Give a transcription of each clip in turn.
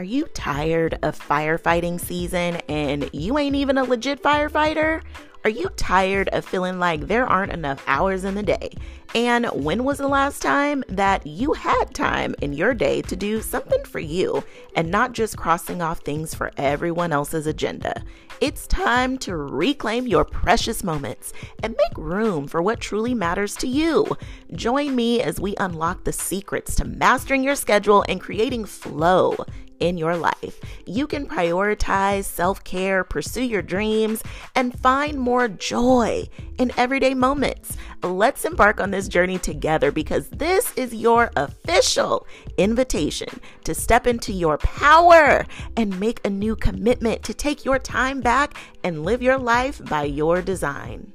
Are you tired of firefighting season and you ain't even a legit firefighter? Are you tired of feeling like there aren't enough hours in the day? And when was the last time that you had time in your day to do something for you and not just crossing off things for everyone else's agenda? It's time to reclaim your precious moments and make room for what truly matters to you. Join me as we unlock the secrets to mastering your schedule and creating flow in your life. You can prioritize self-care, pursue your dreams, and find more joy in everyday moments. Let's embark on this journey together because this is your official invitation to step into your power and make a new commitment to take your time back and live your life by your design.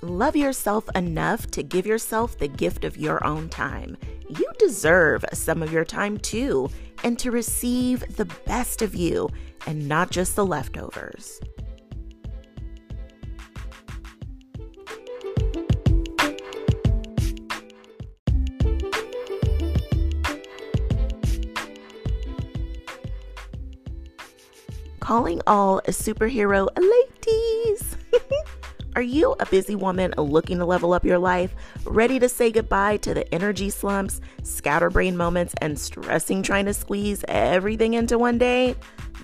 Love yourself enough to give yourself the gift of your own time. You deserve some of your time too, and to receive the best of you and not just the leftovers. Calling all superhero ladies. Are you a busy woman looking to level up your life, ready to say goodbye to the energy slumps, scatterbrain moments, and stressing trying to squeeze everything into one day?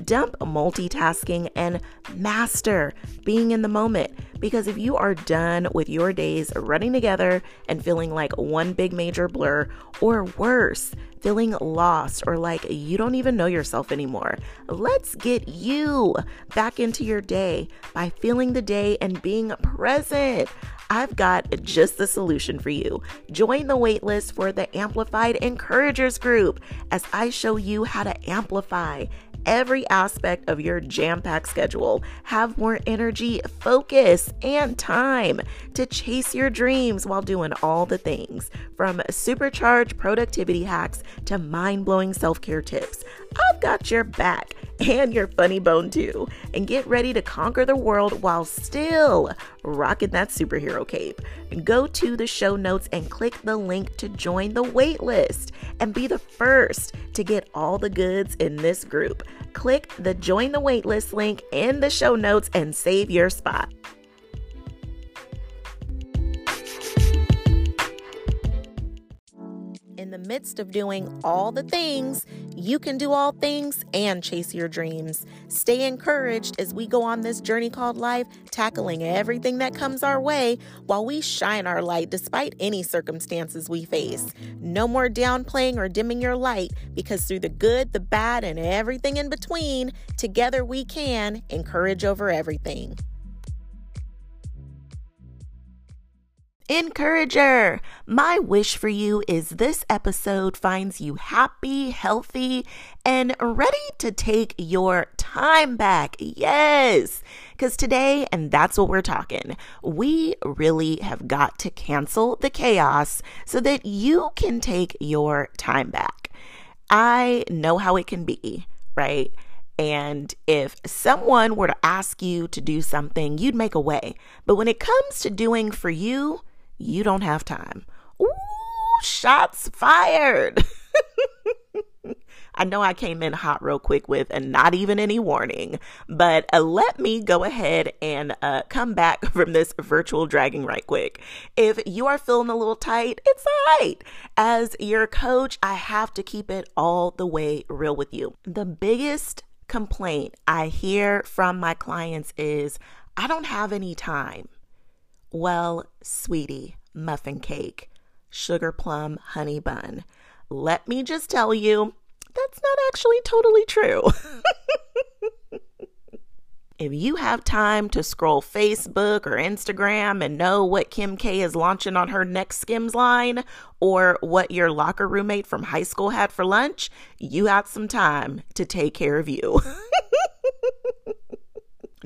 Dump multitasking and master being in the moment, because if you are done with your days running together and feeling like one big major blur, or worse, feeling lost or like you don't even know yourself anymore. Let's get you back into your day by feeling the day and being present. I've got just the solution for you. Join the waitlist for the Amplified Encouragers group as I show you how to amplify every aspect of your jam-packed schedule. Have more energy, focus, and time to chase your dreams while doing all the things, from supercharged productivity hacks to mind-blowing self-care tips. I've got your back and your funny bone too. And get ready to conquer the world while still rocking that superhero cape. Go to the show notes and click the link to join the wait list and be the first to get all the goods in this group. Click the Join the Waitlist link in the show notes and save your spot. In the midst of doing all the things, you can do all things and chase your dreams. Stay encouraged as we go on this journey called life, tackling everything that comes our way while we shine our light despite any circumstances we face. No more downplaying or dimming your light, because through the good, the bad, and everything in between, together we can encourage over everything. Encourager, my wish for you is this episode finds you happy, healthy, and ready to take your time back. Yes, because today, and that's what we're talking, we really have got to cancel the chaos so that you can take your time back. I know how it can be, right? And if someone were to ask you to do something, you'd make a way. But when it comes to doing for you, you don't have time. Ooh, shots fired. I know I came in hot real quick with and not even any warning, but let me go ahead and come back from this virtual dragging right quick. If you are feeling a little tight, it's all right. As your coach, I have to keep it all the way real with you. The biggest complaint I hear from my clients is, I don't have any time. Well, sweetie, muffin cake, sugar plum, honey bun. Let me just tell you, that's not actually totally true. If you have time to scroll Facebook or Instagram and know what Kim K is launching on her next Skims line or what your locker roommate from high school had for lunch, you have some time to take care of you.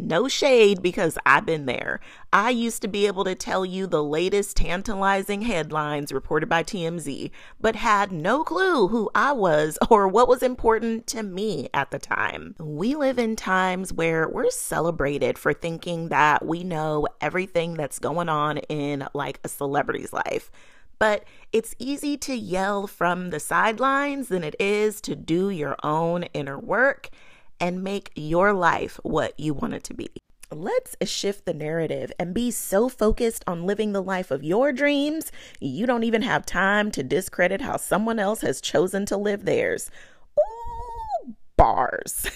No shade, because I've been there. I used to be able to tell you the latest tantalizing headlines reported by TMZ, but had no clue who I was or what was important to me at the time. We live in times where we're celebrated for thinking that we know everything that's going on in like a celebrity's life. But it's easy to yell from the sidelines than it is to do your own inner work and make your life what you want it to be. Let's shift the narrative and be so focused on living the life of your dreams, you don't even have time to discredit how someone else has chosen to live theirs. Ooh, bars.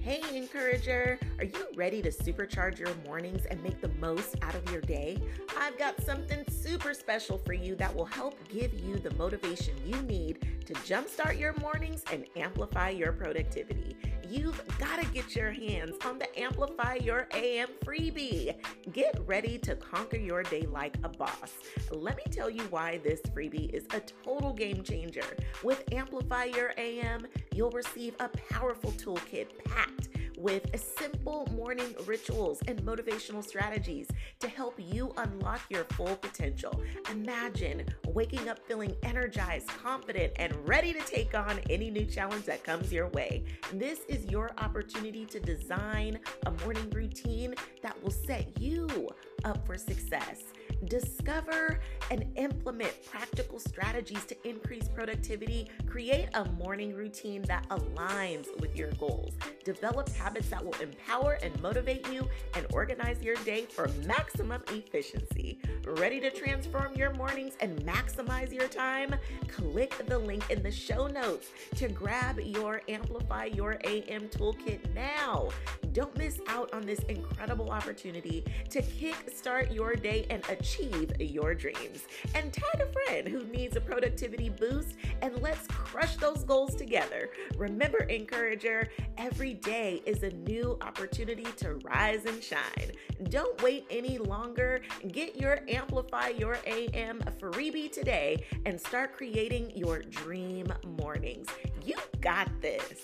Hey, Encourager, are you ready to supercharge your mornings and make the most out of your day? I've got something super special for you that will help give you the motivation you need to jumpstart your mornings and amplify your productivity. You've got to get your hands on the Amplify Your AM freebie. Get ready to conquer your day like a boss. Let me tell you why this freebie is a total game changer. With Amplify Your AM, you'll receive a powerful toolkit packed with simple morning rituals and motivational strategies to help you unlock your full potential. Imagine waking up feeling energized, confident, and ready to take on any new challenge that comes your way. This is your opportunity to design a morning routine that will set you up for success. Discover and implement practical strategies to increase productivity. Create a morning routine that aligns with your goals. Develop habits that will empower and motivate you and organize your day for maximum efficiency. Ready to transform your mornings and maximize your time? Click the link in the show notes to grab your Amplify Your AM toolkit now. Don't miss out on this incredible opportunity to kickstart your day and achieve your dreams. And tag a friend who needs a productivity boost, and let's crush those goals together. Remember, Encourager, every day is a new opportunity to rise and shine. Don't wait any longer. Get your Amplify Your AM freebie today and start creating your dream mornings. You got this.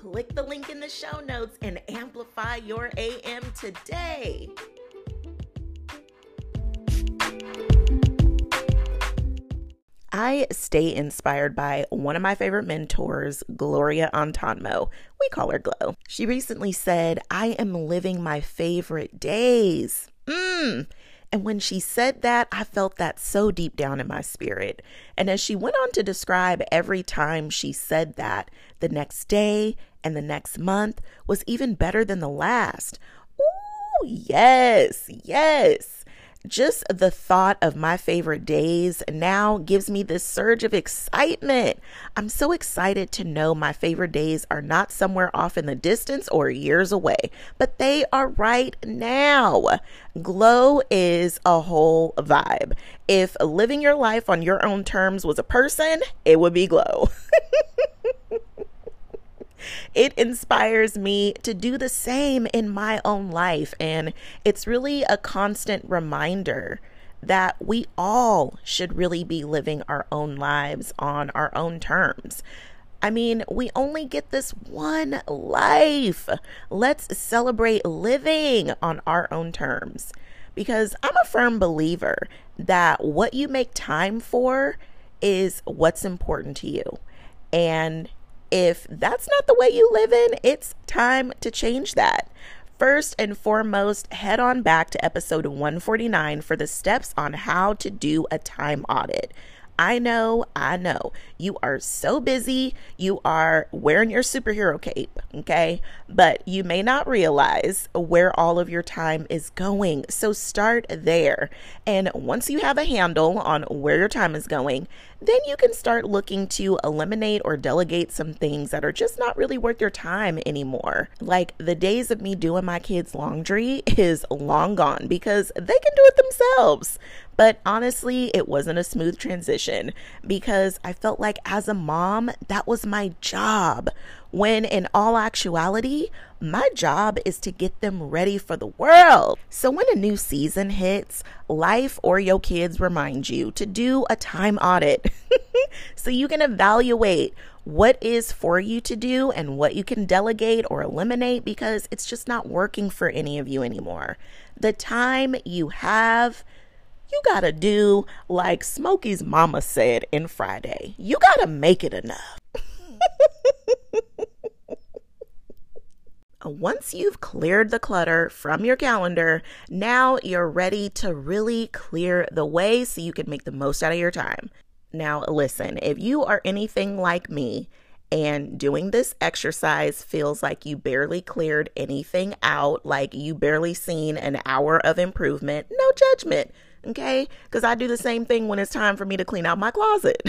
Click the link in the show notes and amplify your AM today. I stay inspired by one of my favorite mentors, Gloria Atanmo. We call her Glo. She recently said, "I am living my favorite days." And when she said that, I felt that so deep down in my spirit. And as she went on to describe every time she said that, the next day and the next month was even better than the last. Ooh, yes, yes. Just the thought of my favorite days now gives me this surge of excitement. I'm so excited to know my favorite days are not somewhere off in the distance or years away, but they are right now. Glow is a whole vibe. If living your life on your own terms was a person, it would be Glow. It inspires me to do the same in my own life. And it's really a constant reminder that we all should really be living our own lives on our own terms. I mean, we only get this one life. Let's celebrate living on our own terms, because I'm a firm believer that what you make time for is what's important to you. And if that's not the way you live in, it's time to change that. First and foremost, head on back to episode 149 for the steps on how to do a time audit. I know, you are so busy, you are wearing your superhero cape, okay? But you may not realize where all of your time is going. So start there. And once you have a handle on where your time is going, then you can start looking to eliminate or delegate some things that are just not really worth your time anymore. Like the days of me doing my kids' laundry is long gone because they can do it themselves. But honestly, it wasn't a smooth transition because I felt like as a mom, that was my job, when in all actuality, my job is to get them ready for the world. So when a new season hits, life or your kids remind you to do a time audit so you can evaluate what is for you to do and what you can delegate or eliminate because it's just not working for any of you anymore. The time you have, you gotta do like Smokey's mama said in Friday. You gotta make it enough. Once you've cleared the clutter from your calendar, now you're ready to really clear the way so you can make the most out of your time. Now, listen, if you are anything like me and doing this exercise feels like you barely cleared anything out, like you barely seen an hour of improvement, no judgment, okay? Because I do the same thing when it's time for me to clean out my closet.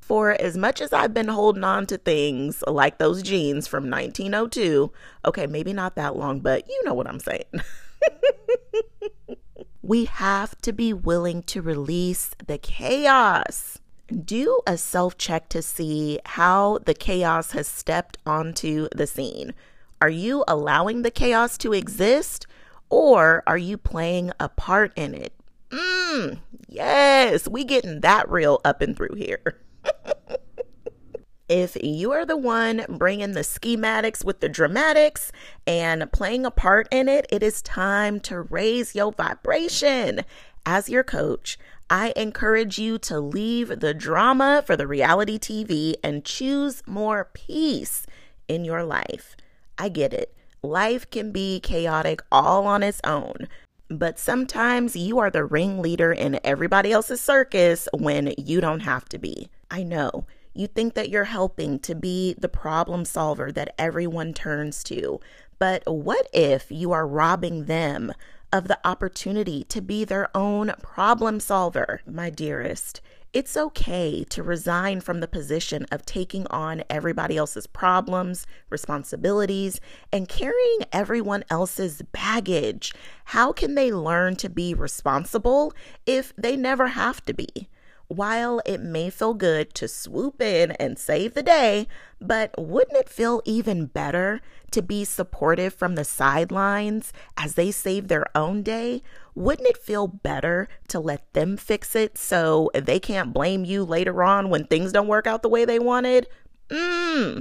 For as much as I've been holding on to things like those jeans from 1902, okay, maybe not that long, but you know what I'm saying. We have to be willing to release the chaos. Do a self-check to see how the chaos has stepped onto the scene. Are you allowing the chaos to exist, or are you playing a part in it? Yes, we getting that real up and through here. If you are the one bringing the schematics with the dramatics and playing a part in it, it is time to raise your vibration. As your coach, I encourage you to leave the drama for the reality TV and choose more peace in your life. I get it. Life can be chaotic all on its own. But sometimes you are the ringleader in everybody else's circus when you don't have to be. I know. You think that you're helping to be the problem solver that everyone turns to. But what if you are robbing them of the opportunity to be their own problem solver? My dearest, it's okay to resign from the position of taking on everybody else's problems, responsibilities, and carrying everyone else's baggage. How can they learn to be responsible if they never have to be? While it may feel good to swoop in and save the day, but wouldn't it feel even better to be supportive from the sidelines as they save their own day? Wouldn't it feel better to let them fix it so they can't blame you later on when things don't work out the way they wanted? I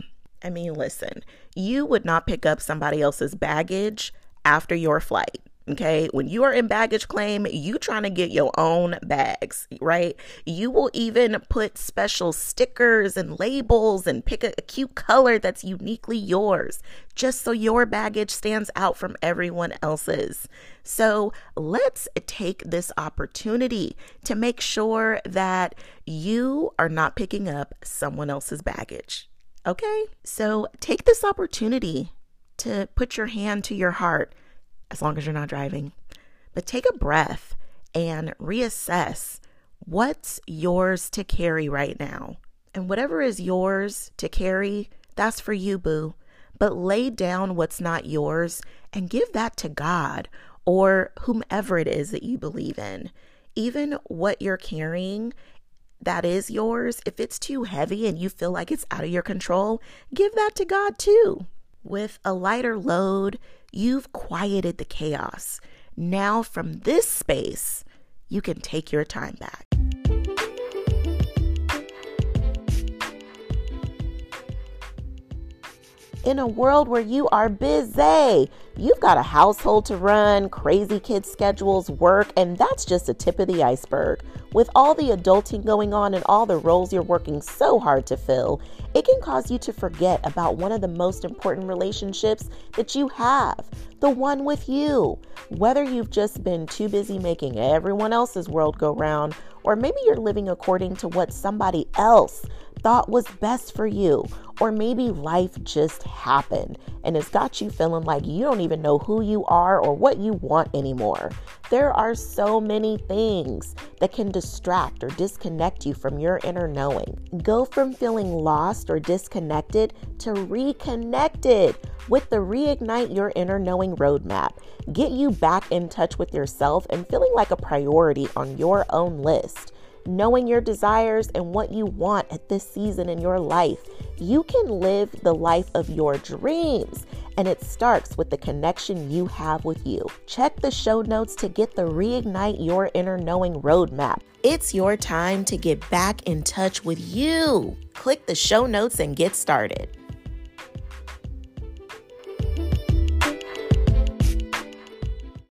mean, listen, you would not pick up somebody else's baggage after your flight. Okay, when you are in baggage claim, you trying to get your own bags, right? You will even put special stickers and labels and pick a cute color that's uniquely yours, just so your baggage stands out from everyone else's. So let's take this opportunity to make sure that you are not picking up someone else's baggage. Okay, so take this opportunity to put your hand to your heart. As long as you're not driving, but take a breath and reassess what's yours to carry right now. And whatever is yours to carry, that's for you, boo. But lay down what's not yours and give that to God or whomever it is that you believe in. Even what you're carrying that is yours, if it's too heavy and you feel like it's out of your control, give that to God too. With a lighter load, you've quieted the chaos. Now from this space, you can take your time back. In a world where you are busy, you've got a household to run, crazy kids' schedules, work, and that's just the tip of the iceberg. With all the adulting going on and all the roles you're working so hard to fill, it can cause you to forget about one of the most important relationships that you have, the one with you. Whether you've just been too busy making everyone else's world go round, or maybe you're living according to what somebody else thought was best for you, or maybe life just happened and it's got you feeling like you don't even know who you are or what you want anymore. There are so many things that can distract or disconnect you from your inner knowing. Go from feeling lost or disconnected to reconnected with the Reignite Your Inner Knowing roadmap. Get you back in touch with yourself and feeling like a priority on your own list. Knowing your desires and what you want at this season in your life you can live the life of your dreams. And it starts with the connection you have with you. Check the show notes to get the Reignite Your Inner Knowing roadmap. It's your time to get back in touch with you. Click the show notes and get started.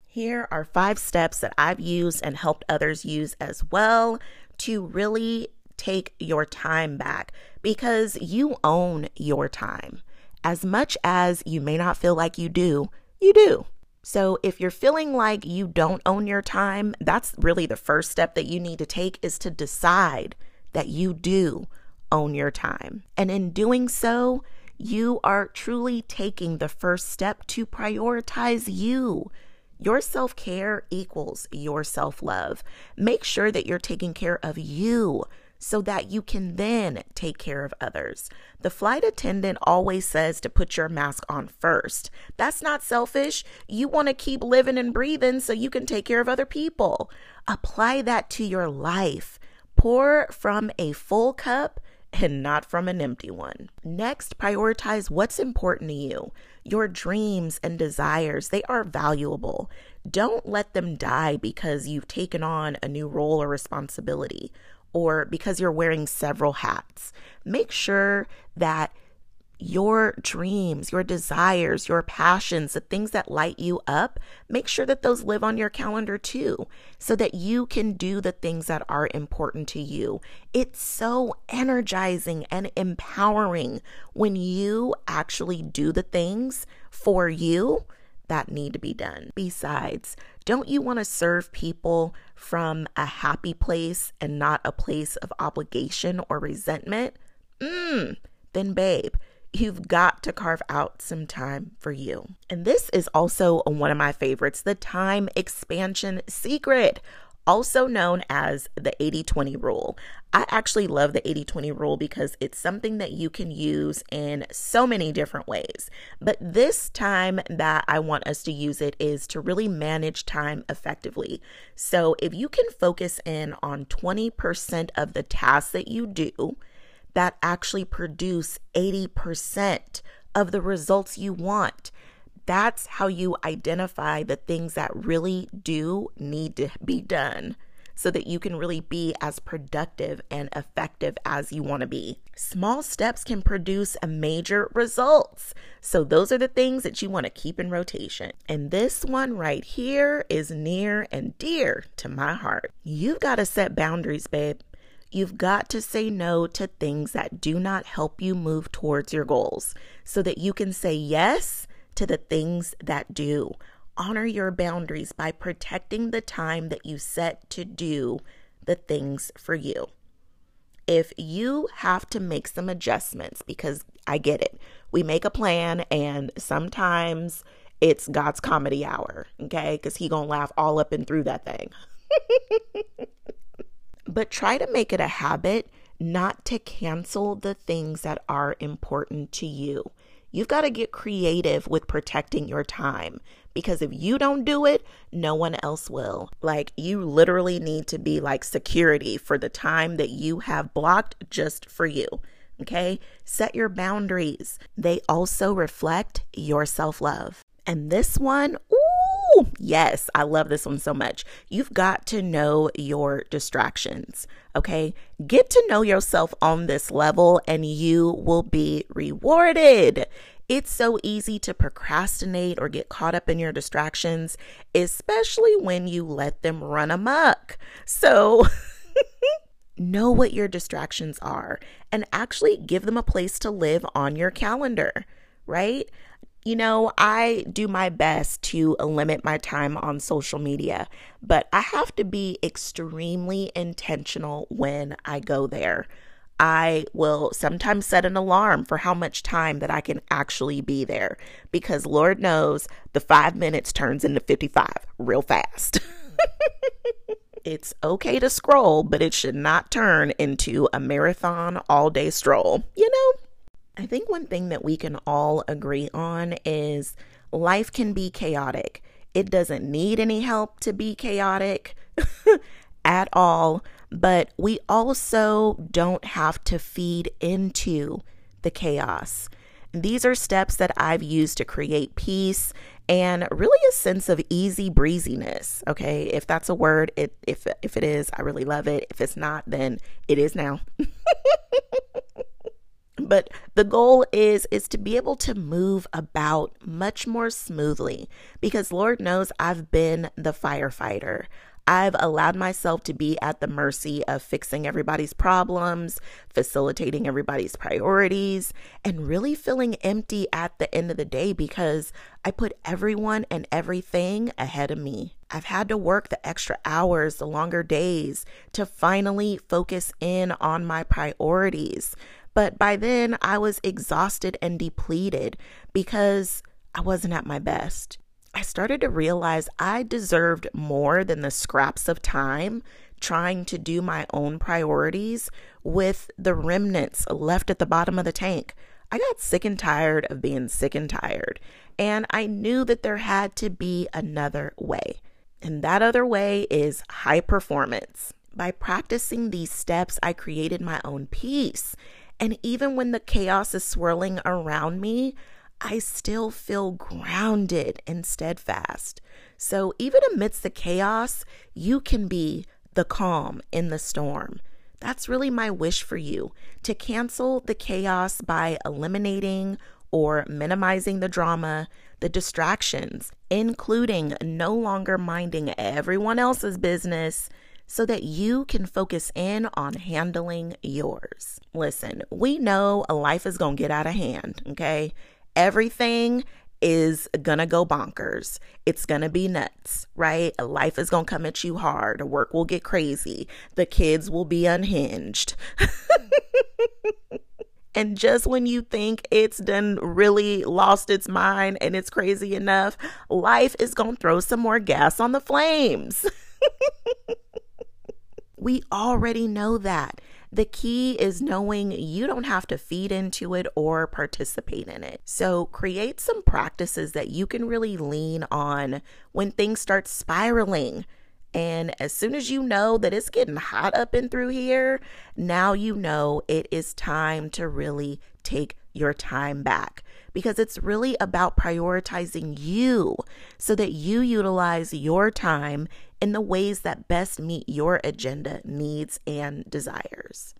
Here are 5 steps that I've used and helped others use as well to really take your time back, because you own your time. As much as you may not feel like you do, you do. So if you're feeling like you don't own your time, that's really the first step that you need to take, is to decide that you do own your time. And in doing so, you are truly taking the first step to prioritize you. Your self-care equals your self-love. Make sure that you're taking care of you, so that you can then take care of others. The flight attendant always says to put your mask on first. That's not selfish. You want to keep living and breathing so you can take care of other people. Apply that to your life. Pour from a full cup and not from an empty one. Next, prioritize what's important to you. Your dreams and desires, they are valuable. Don't let them die because you've taken on a new role or responsibility, or because you're wearing several hats. Make sure that your dreams, your desires, your passions, the things that light you up, make sure that those live on your calendar too, so that you can do the things that are important to you. It's so energizing and empowering when you actually do the things for you that need to be done. Besides, don't you want to serve people from a happy place and not a place of obligation or resentment? Then babe, you've got to carve out some time for you. And this is also one of my favorites, the time expansion secret, also known as the 80-20 rule. I actually love the 80-20 rule because it's something that you can use in so many different ways. But this time that I want us to use it is to really manage time effectively. So if you can focus in on 20% of the tasks that you do that actually produce 80% of the results you want, that's how you identify the things that really do need to be done, so that you can really be as productive and effective as you want to be. Small steps can produce major results. So those are the things that you want to keep in rotation. And this one right here is near and dear to my heart. You've got to set boundaries, babe. You've got to say no to things that do not help you move towards your goals, so that you can say yes to the things that do. Honor your boundaries by protecting the time that you set to do the things for you. If you have to make some adjustments, because I get it, we make a plan and sometimes it's God's comedy hour, okay? Because he gonna laugh all up and through that thing. But try to make it a habit not to cancel the things that are important to you. You've got to get creative with protecting your time, because if you don't do it, no one else will. Like, you literally need to be like security for the time that you have blocked just for you, okay? Set your boundaries. They also reflect your self-love. And this one, ooh, yes, I love this one so much. You've got to know your distractions, okay? Get to know yourself on this level and you will be rewarded. It's so easy to procrastinate or get caught up in your distractions, especially when you let them run amok. So know what your distractions are and actually give them a place to live on your calendar, right? You know, I do my best to limit my time on social media, but I have to be extremely intentional when I go there. I will sometimes set an alarm for how much time that I can actually be there, because Lord knows the 5 minutes turns into 55 real fast. It's okay to scroll, but it should not turn into a marathon all day stroll. You know, I think one thing that we can all agree on is life can be chaotic. It doesn't need any help to be chaotic at all. But we also don't have to feed into the chaos. These are steps that I've used to create peace and really a sense of easy breeziness. Okay, if that's a word, if it is, I really love it. If it's not, then it is now. But the goal is to be able to move about much more smoothly, because Lord knows I've been the firefighter. I've allowed myself to be at the mercy of fixing everybody's problems, facilitating everybody's priorities, and really feeling empty at the end of the day because I put everyone and everything ahead of me. I've had to work the extra hours, the longer days to finally focus in on my priorities. But by then I was exhausted and depleted because I wasn't at my best. I started to realize I deserved more than the scraps of time trying to do my own priorities with the remnants left at the bottom of the tank. I got sick and tired of being sick and tired, and I knew that there had to be another way. And that other way is high performance. By practicing these steps, I created my own peace. And even when the chaos is swirling around me, I still feel grounded and steadfast. So even amidst the chaos, you can be the calm in the storm. That's really my wish for you, to cancel the chaos by eliminating or minimizing the drama, the distractions, including no longer minding everyone else's business, so that you can focus in on handling yours. Listen, we know life is going to get out of hand, okay? Everything is going to go bonkers. It's going to be nuts, right? Life is going to come at you hard. Work will get crazy. The kids will be unhinged. And just when you think it's done really lost its mind and it's crazy enough, life is going to throw some more gas on the flames. We already know that. The key is knowing you don't have to feed into it or participate in it. So create some practices that you can really lean on when things start spiraling. And as soon as you know that it's getting hot up and through here, now you know it is time to really take your time back, because it's really about prioritizing you so that you utilize your time in the ways that best meet your agenda, needs, and desires.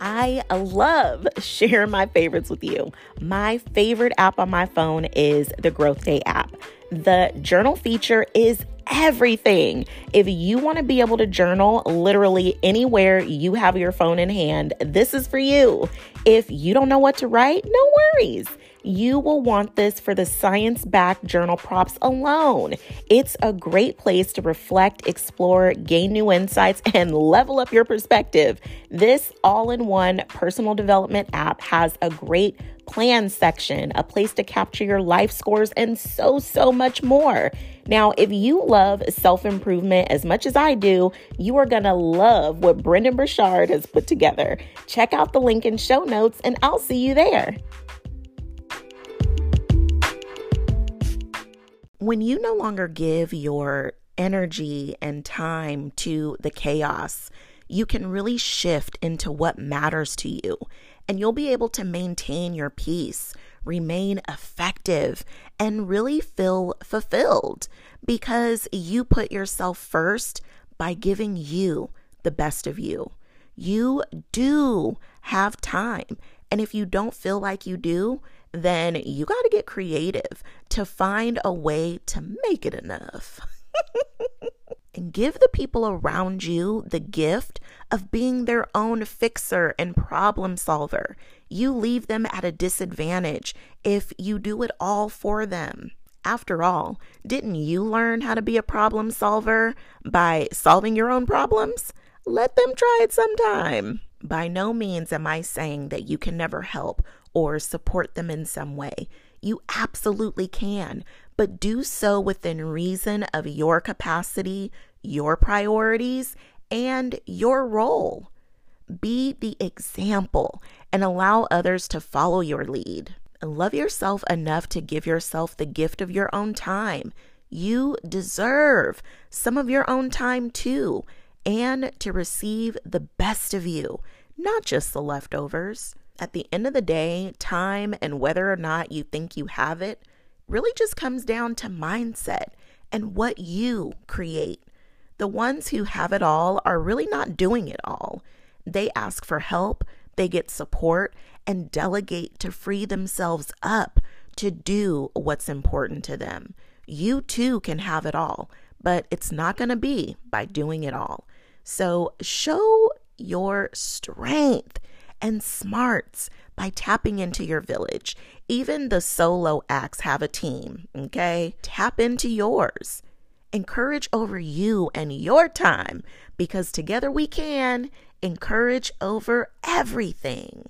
I love sharing my favorites with you. My favorite app on my phone is the Growth Day app. The journal feature is everything. If you want to be able to journal literally anywhere you have your phone in hand, this is for you. If you don't know what to write, no worries. You will want this for the science-backed journal prompts alone. It's a great place to reflect, explore, gain new insights, and level up your perspective. This all-in-one personal development app has a great plan section, a place to capture your life scores, and so much more. Now, if you love self-improvement as much as I do, you are going to love what Brendan Burchard has put together. Check out the link in show notes, and I'll see you there. When you no longer give your energy and time to the chaos, you can really shift into what matters to you, and you'll be able to maintain your peace, remain effective, and really feel fulfilled, because you put yourself first by giving you the best of you. You do have time, and if you don't feel like you do, then you got to get creative to find a way to make it enough. And give the people around you the gift of being their own fixer and problem solver. You leave them at a disadvantage if you do it all for them. After all, didn't you learn how to be a problem solver by solving your own problems? Let them try it sometime. By no means am I saying that you can never help or support them in some way. You absolutely can, but do so within reason of your capacity, your priorities, and your role. Be the example and allow others to follow your lead. Love yourself enough to give yourself the gift of your own time. You deserve some of your own time too, and to receive the best of you, not just the leftovers. At the end of the day, time and whether or not you think you have it really just comes down to mindset and what you create. The ones who have it all are really not doing it all. They ask for help, they get support, and delegate to free themselves up to do what's important to them. You too can have it all, but it's not going to be by doing it all. So show your strength and smarts by tapping into your village. Even the solo acts have a team, okay? Tap into yours. Encourage over you and your time, because together we can encourage over everything.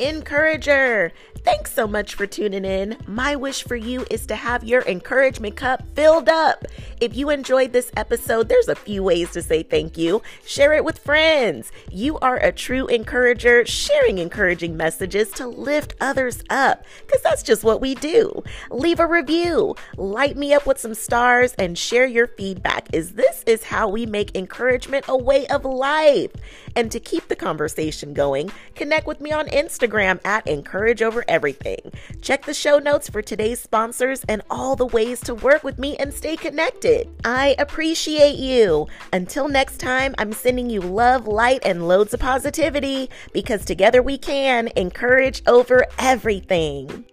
Encourager, thanks so much for tuning in. My wish for you is to have your encouragement cup filled up. If you enjoyed this episode, there's a few ways to say thank you. Share it with friends. You are a true encourager, sharing encouraging messages to lift others up, because that's just what we do. Leave a review, light me up with some stars, and share your feedback, as this is how we make encouragement a way of life. And to keep the conversation going, connect with me on Instagram at @EncourageOverEverything. Check the show notes for today's sponsors and all the ways to work with me and stay connected. I appreciate you. Until next time, I'm sending you love, light, and loads of positivity, because together we can encourage over everything.